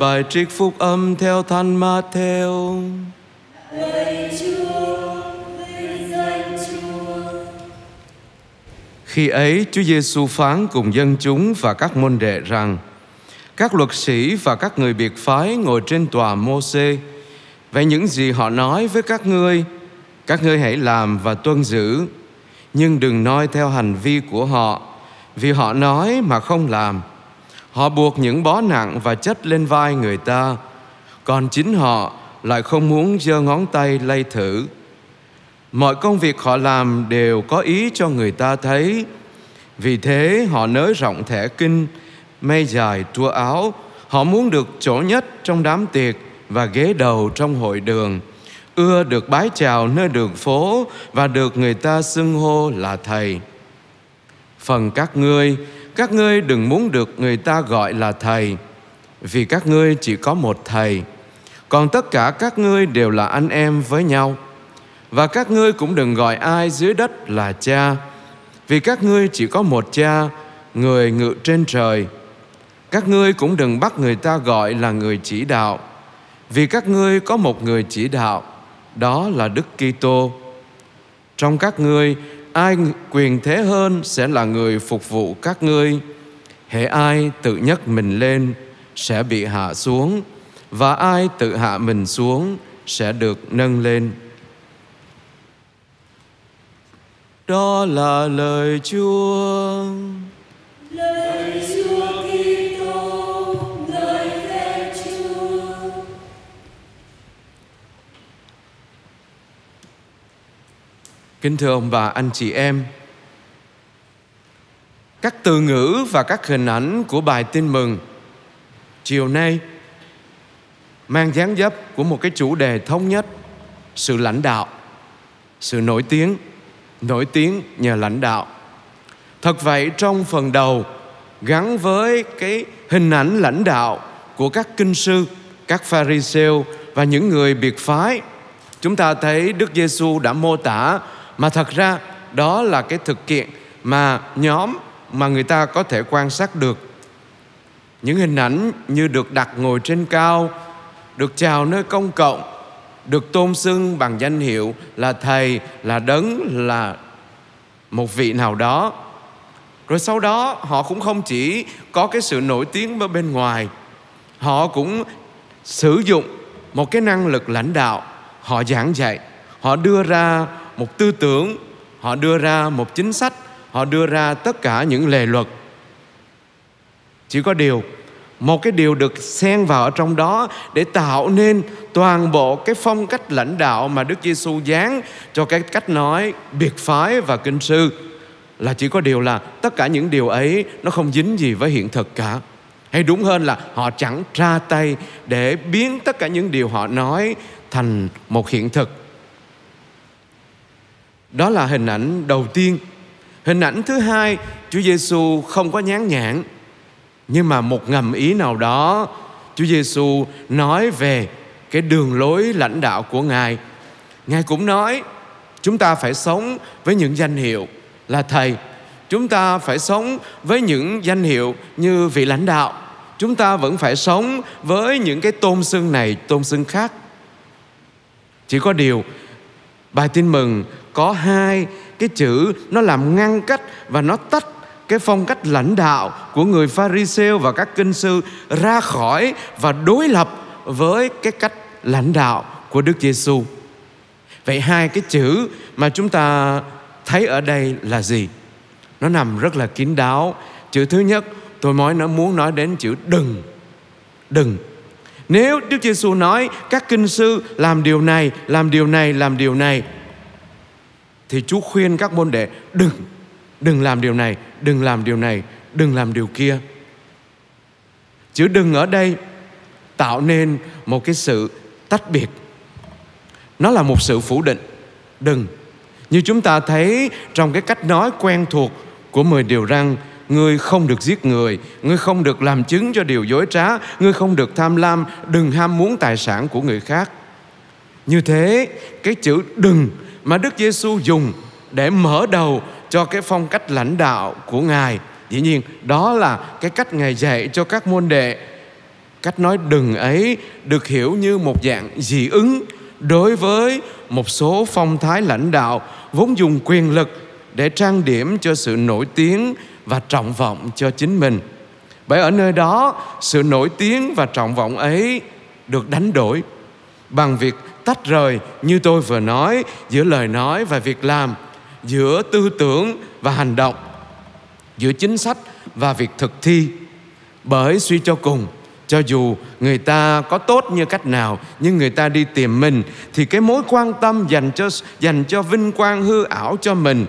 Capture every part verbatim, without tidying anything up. Bài trích phúc âm theo Thánh Ma-thêu. Khi ấy Chúa Giêsu phán cùng dân chúng và các môn đệ rằng: các luật sĩ và các người biệt phái ngồi trên tòa Môsê, vậy những gì họ nói với các ngươi, các ngươi hãy làm và tuân giữ, nhưng đừng noi theo hành vi của họ, vì họ nói mà không làm. Họ buộc những bó nặng và chất lên vai người ta, còn chính họ lại không muốn giơ ngón tay lay thử. Mọi công việc họ làm đều có ý cho người ta thấy. Vì thế họ nới rộng thẻ kinh, may dài tua áo. Họ muốn được chỗ nhất trong đám tiệc và ghế đầu trong hội đường, ưa được bái chào nơi đường phố và được người ta xưng hô là thầy. Phần các ngươi, các ngươi đừng muốn được người ta gọi là thầy, vì các ngươi chỉ có một thầy, còn tất cả các ngươi đều là anh em với nhau. Và các ngươi cũng đừng gọi ai dưới đất là cha, vì các ngươi chỉ có một cha, người ngự trên trời. Các ngươi cũng đừng bắt người ta gọi là người chỉ đạo, vì các ngươi có một người chỉ đạo, đó là Đức Kitô. Trong các ngươi, ai quyền thế hơn sẽ là người phục vụ các ngươi. Hễ ai tự nhấc mình lên sẽ bị hạ xuống, và ai tự hạ mình xuống sẽ được nâng lên. Đó là lời Chúa. Lời Chúa Kitô, lời phép Chúa. Kính thưa ông bà, anh chị em, các từ ngữ và các hình ảnh của bài tin mừng chiều nay mang dáng dấp của một cái chủ đề thống nhất: sự lãnh đạo, sự nổi tiếng. Nổi tiếng nhờ lãnh đạo. Thật vậy, trong phần đầu gắn với cái hình ảnh lãnh đạo của các kinh sư, các Pharisêu và những người biệt phái, chúng ta thấy Đức Giêsu đã mô tả, mà thật ra đó là cái thực kiện mà nhóm mà người ta có thể quan sát được. Những hình ảnh như được đặt ngồi trên cao, được chào nơi công cộng, được tôn xưng bằng danh hiệu là thầy, là đấng, là một vị nào đó. Rồi sau đó họ cũng không chỉ có cái sự nổi tiếng ở bên ngoài, họ cũng sử dụng một cái năng lực lãnh đạo. Họ giảng dạy, họ đưa ra một tư tưởng, họ đưa ra một chính sách, họ đưa ra tất cả những lề luật. Chỉ có điều một cái điều được xen vào ở trong đó để tạo nên toàn bộ cái phong cách lãnh đạo mà Đức Giêsu dán cho cái cách nói biệt phái và kinh sư, là chỉ có điều là tất cả những điều ấy nó không dính gì với hiện thực cả. Hay đúng hơn là họ chẳng ra tay để biến tất cả những điều họ nói thành một hiện thực. Đó là hình ảnh đầu tiên. Hình ảnh thứ hai, Chúa Giêsu không có nhán nhãn, nhưng mà một ngầm ý nào đó Chúa Giêsu nói về cái đường lối lãnh đạo của Ngài. Ngài cũng nói chúng ta phải sống với những danh hiệu là thầy, chúng ta phải sống với những danh hiệu như vị lãnh đạo, chúng ta vẫn phải sống với những cái tôn xưng này, tôn xưng khác. Chỉ có điều bài tin mừng có hai cái chữ nó làm ngăn cách và nó tách cái phong cách lãnh đạo của người Pharisêu và các kinh sư ra khỏi và đối lập với cái cách lãnh đạo của Đức Giêsu. Vậy hai cái chữ mà chúng ta thấy ở đây là gì? Nó nằm rất là kín đáo. Chữ thứ nhất, tôi mới nó muốn nói đến chữ đừng. Đừng. Nếu Đức Giêsu nói các kinh sư làm điều này, làm điều này, làm điều này, thì Chúa khuyên các môn đệ đừng. Đừng làm điều này, đừng làm điều này, đừng làm điều kia. Chữ đừng ở đây tạo nên một cái sự tách biệt. Nó là một sự phủ định. Đừng. Như chúng ta thấy trong cái cách nói quen thuộc của mười điều răn: ngươi không được giết người, ngươi không được làm chứng cho điều dối trá, ngươi không được tham lam, đừng ham muốn tài sản của người khác. Như thế, cái chữ đừng mà Đức Giêsu dùng để mở đầu cho cái phong cách lãnh đạo của Ngài, dĩ nhiên đó là cái cách Ngài dạy cho các môn đệ, Cách nói đừng ấy được hiểu như một dạng dị ứng đối với một số phong thái lãnh đạo vốn dùng quyền lực để trang điểm cho sự nổi tiếng và trọng vọng cho chính mình. Bởi ở nơi đó, sự nổi tiếng và trọng vọng ấy được đánh đổi bằng việc tách rời, như tôi vừa nói, giữa lời nói và việc làm, giữa tư tưởng và hành động, giữa chính sách và việc thực thi. Bởi suy cho cùng, cho dù người ta có tốt như cách nào, nhưng người ta đi tìm mình, thì cái mối quan tâm dành cho, dành cho vinh quang hư ảo cho mình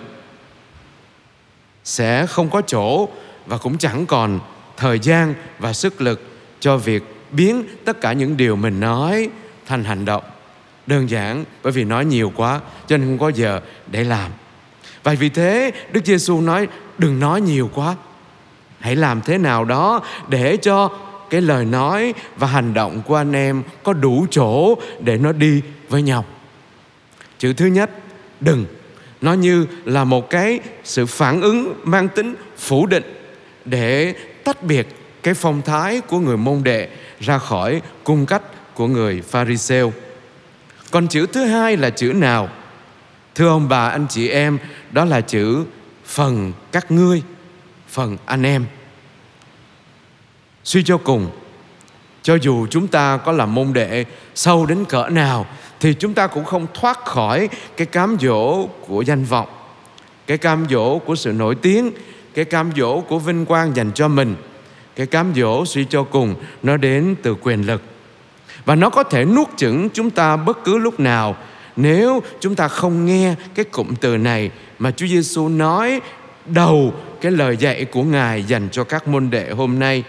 sẽ không có chỗ, và cũng chẳng còn thời gian và sức lực cho việc biến tất cả những điều mình nói thành hành động. Đơn giản bởi vì nói nhiều quá cho nên không có giờ để làm. Và vì thế Đức Giêsu nói đừng nói nhiều quá. Hãy làm thế nào đó để cho cái lời nói và hành động của anh em có đủ chỗ để nó đi với nhau. Chữ thứ nhất, đừng, nó như là một cái sự phản ứng mang tính phủ định để tách biệt cái phong thái của người môn đệ ra khỏi cung cách của người Pharisêu. Còn chữ thứ hai là chữ nào? Thưa ông bà, anh chị em, đó là chữ phần các ngươi, phần anh em. Suy cho cùng, cho dù chúng ta có là môn đệ sâu đến cỡ nào, thì chúng ta cũng không thoát khỏi cái cám dỗ của danh vọng, cái cám dỗ của sự nổi tiếng, cái cám dỗ của vinh quang dành cho mình. Cái cám dỗ suy cho cùng nó đến từ quyền lực, và nó có thể nuốt chửng chúng ta bất cứ lúc nào nếu chúng ta không nghe cái cụm từ này mà Chúa Giêsu nói đầu cái lời dạy của Ngài dành cho các môn đệ hôm nay.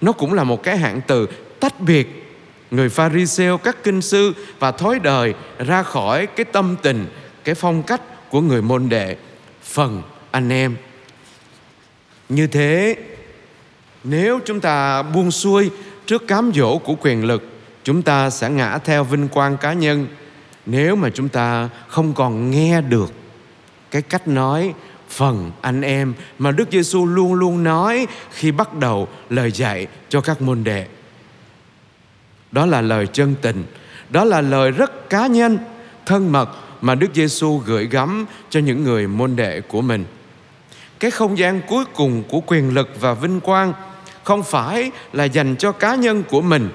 Nó cũng là một cái hạng từ tách biệt người Pharisêu, các kinh sư và thói đời ra khỏi cái tâm tình, cái phong cách của người môn đệ, phần anh em. Như thế, nếu chúng ta buông xuôi trước cám dỗ của quyền lực, chúng ta sẽ ngã theo vinh quang cá nhân. Nếu mà chúng ta không còn nghe được cái cách nói phần anh em mà Đức Giêsu luôn luôn nói khi bắt đầu lời dạy cho các môn đệ, đó là lời chân tình, đó là lời rất cá nhân, thân mật mà Đức Giêsu gửi gắm cho những người môn đệ của mình. Cái không gian cuối cùng của quyền lực và vinh quang không phải là dành cho cá nhân của mình,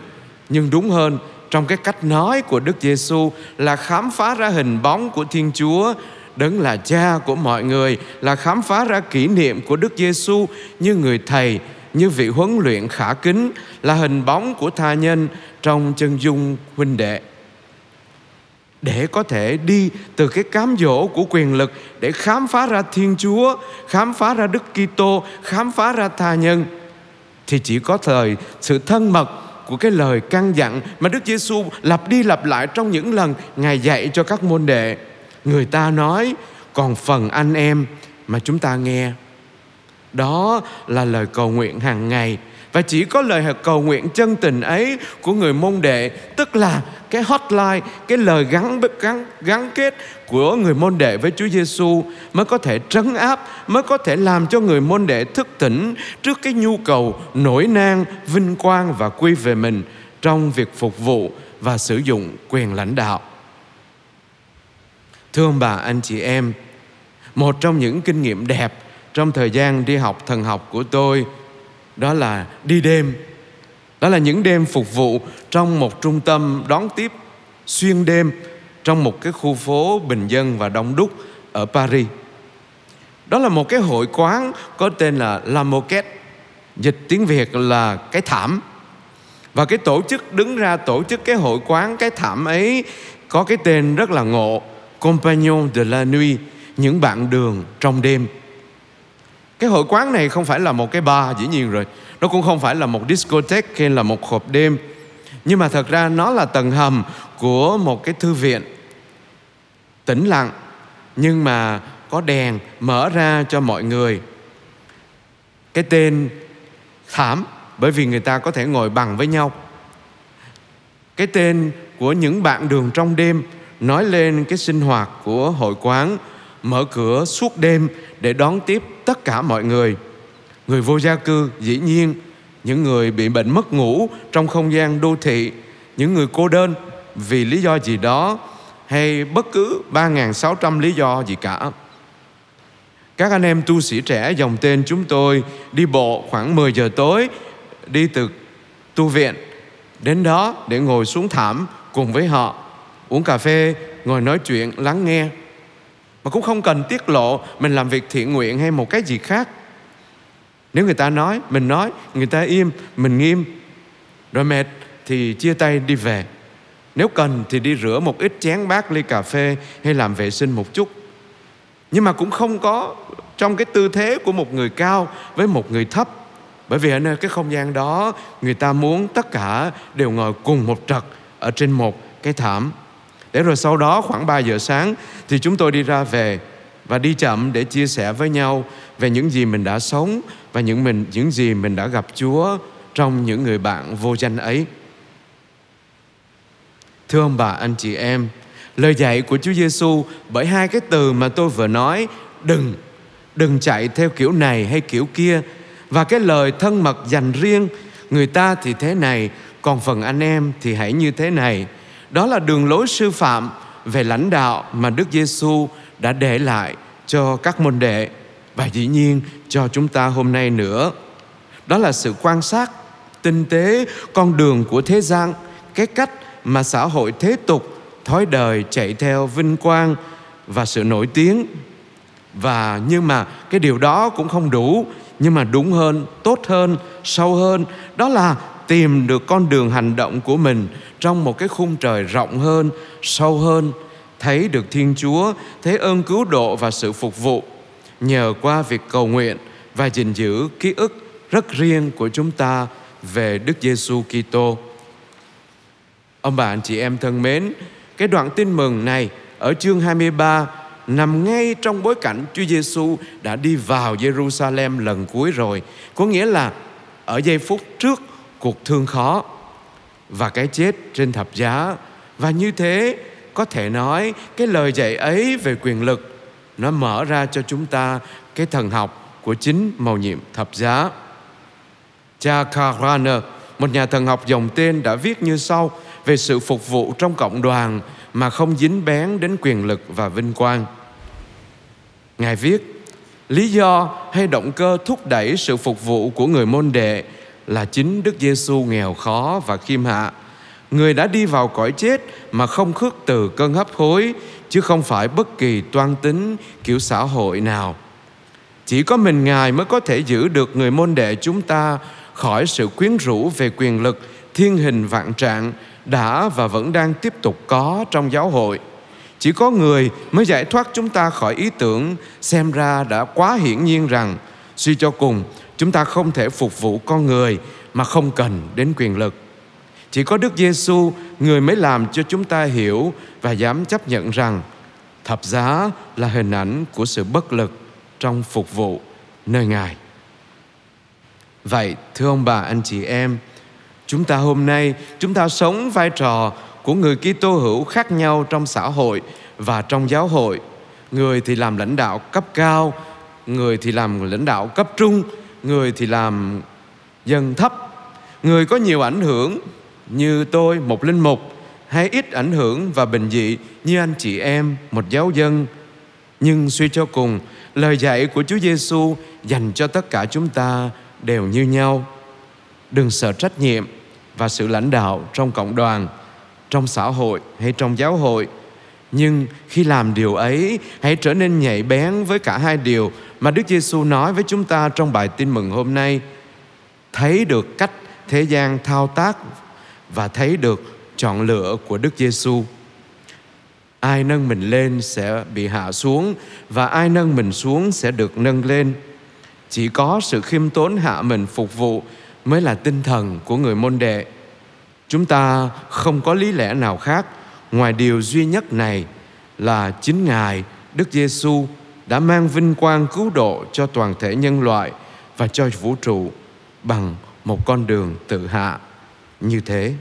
nhưng đúng hơn, trong cái cách nói của Đức Giêsu là khám phá ra hình bóng của Thiên Chúa, Đấng là Cha của mọi người, là khám phá ra kỷ niệm của Đức Giêsu như người thầy, như vị huấn luyện khả kính, là hình bóng của tha nhân trong chân dung huynh đệ. Để có thể đi từ cái cám dỗ của quyền lực để khám phá ra Thiên Chúa, khám phá ra Đức Kitô, khám phá ra tha nhân, thì chỉ có thời sự thân mật của cái lời căn dặn mà Đức Giêsu lặp đi lặp lại trong những lần Ngài dạy cho các môn đệ. Người ta nói, còn phần anh em mà chúng ta nghe. Đó là lời cầu nguyện hàng ngày. Và chỉ có lời cầu nguyện chân tình ấy của người môn đệ, tức là cái hotline, cái lời gắn, gắn, gắn kết của người môn đệ với Chúa Giêsu mới có thể trấn áp, mới có thể làm cho người môn đệ thức tỉnh trước cái nhu cầu nổi nang, vinh quang và quy về mình trong việc phục vụ và sử dụng quyền lãnh đạo. Thưa ông bà, anh chị em, một trong những kinh nghiệm đẹp trong thời gian đi học thần học của tôi, đó là đi đêm. Đó là những đêm phục vụ trong một trung tâm đón tiếp xuyên đêm trong một cái khu phố bình dân và đông đúc ở Paris. Đó là một cái hội quán có tên là La Moquette, dịch tiếng Việt là cái thảm. Và cái tổ chức đứng ra tổ chức cái hội quán cái thảm ấy có cái tên rất là ngộ, Compagnon de la nuit, những bạn đường trong đêm. Cái hội quán này không phải là một cái bar dĩ nhiên rồi, nó cũng không phải là một discotheque hay là một hộp đêm, nhưng mà thật ra nó là tầng hầm của một cái thư viện tĩnh lặng, nhưng mà có đèn mở ra cho mọi người. Cái tên thảm bởi vì người ta có thể ngồi bằng với nhau. Cái tên của những bạn đường trong đêm nói lên cái sinh hoạt của hội quán mở cửa suốt đêm để đón tiếp tất cả mọi người. Người vô gia cư dĩ nhiên, những người bị bệnh mất ngủ trong không gian đô thị, những người cô đơn vì lý do gì đó, hay bất cứ ba nghìn sáu trăm lý do gì cả. Các anh em tu sĩ trẻ dòng tên chúng tôi đi bộ khoảng mười giờ tối, đi từ tu viện đến đó để ngồi xuống thảm cùng với họ, uống cà phê, ngồi nói chuyện, lắng nghe. Mà cũng không cần tiết lộ mình làm việc thiện nguyện hay một cái gì khác. Nếu người ta nói, mình nói, người ta im, mình nghiêm. Rồi mệt thì chia tay đi về. Nếu cần thì đi rửa một ít chén bát, ly cà phê hay làm vệ sinh một chút. Nhưng mà cũng không có trong cái tư thế của một người cao với một người thấp. Bởi vì ở nơi cái không gian đó, người ta muốn tất cả đều ngồi cùng một trật ở trên một cái thảm. Để rồi sau đó khoảng ba giờ sáng thì chúng tôi đi ra về và đi chậm để chia sẻ với nhau về những gì mình đã sống và những, mình, những gì mình đã gặp Chúa trong những người bạn vô danh ấy. Thưa ông bà, anh chị em, lời dạy của Chúa Giêsu bởi hai cái từ mà tôi vừa nói, đừng, đừng chạy theo kiểu này hay kiểu kia, và cái lời thân mật dành riêng, người ta thì thế này, còn phần anh em thì hãy như thế này. Đó là đường lối sư phạm về lãnh đạo mà Đức Giêsu đã để lại cho các môn đệ và dĩ nhiên cho chúng ta hôm nay nữa. Đó là sự quan sát tinh tế con đường của thế gian, cái cách mà xã hội thế tục, thói đời chạy theo vinh quang và sự nổi tiếng. Và nhưng mà cái điều đó cũng không đủ, nhưng mà đúng hơn, tốt hơn, sâu hơn, đó là tìm được con đường hành động của mình trong một cái khung trời rộng hơn, sâu hơn, thấy được Thiên Chúa, thấy ơn cứu độ và sự phục vụ nhờ qua việc cầu nguyện và gìn giữ ký ức rất riêng của chúng ta về Đức Giêsu Kitô. Ông bà, anh chị em thân mến, cái đoạn tin mừng này ở chương hai mươi ba nằm ngay trong bối cảnh Chúa Giêsu đã đi vào Jerusalem lần cuối rồi, có nghĩa là ở giây phút trước cuộc thương khó và cái chết trên thập giá. Và như thế, có thể nói cái lời dạy ấy về quyền lực nó mở ra cho chúng ta cái thần học của chính mầu nhiệm thập giá. Cha Carraner, một nhà thần học dòng tên, đã viết như sau về sự phục vụ trong cộng đoàn mà không dính bén đến quyền lực và vinh quang. Ngài viết, lý do hay động cơ thúc đẩy sự phục vụ của người môn đệ là chính Đức Giêsu nghèo khó và khiêm hạ. Người đã đi vào cõi chết mà không khước từ cơn hấp hối, chứ không phải bất kỳ toan tính kiểu xã hội nào. Chỉ có mình Ngài mới có thể giữ được người môn đệ chúng ta khỏi sự quyến rũ về quyền lực, thiên hình vạn trạng đã và vẫn đang tiếp tục có trong giáo hội. Chỉ có Người mới giải thoát chúng ta khỏi ý tưởng xem ra đã quá hiển nhiên rằng suy cho cùng chúng ta không thể phục vụ con người mà không cần đến quyền lực. Chỉ có Đức Giêsu, Người mới làm cho chúng ta hiểu và dám chấp nhận rằng thập giá là hình ảnh của sự bất lực trong phục vụ nơi Ngài. Vậy thưa ông bà, anh chị em, chúng ta hôm nay, chúng ta sống vai trò của người Kitô hữu khác nhau trong xã hội và trong giáo hội. Người thì làm lãnh đạo cấp cao, người thì làm lãnh đạo cấp trung, người thì làm dân thấp. Người có nhiều ảnh hưởng như tôi, một linh mục, hay ít ảnh hưởng và bình dị như anh chị em, một giáo dân. Nhưng suy cho cùng, lời dạy của Chúa Giêsu dành cho tất cả chúng ta đều như nhau. Đừng sợ trách nhiệm và sự lãnh đạo trong cộng đoàn, trong xã hội hay trong giáo hội. Nhưng khi làm điều ấy, hãy trở nên nhạy bén với cả hai điều mà Đức Giêsu nói với chúng ta trong bài tin mừng hôm nay. Thấy được cách thế gian thao tác và thấy được chọn lựa của Đức Giêsu. Ai nâng mình lên sẽ bị hạ xuống, và ai nâng mình xuống sẽ được nâng lên. Chỉ có sự khiêm tốn hạ mình phục vụ mới là tinh thần của người môn đệ. Chúng ta không có lý lẽ nào khác ngoài điều duy nhất này, là chính Ngài, Đức Giêsu đã mang vinh quang cứu độ cho toàn thể nhân loại và cho vũ trụ bằng một con đường tự hạ như thế.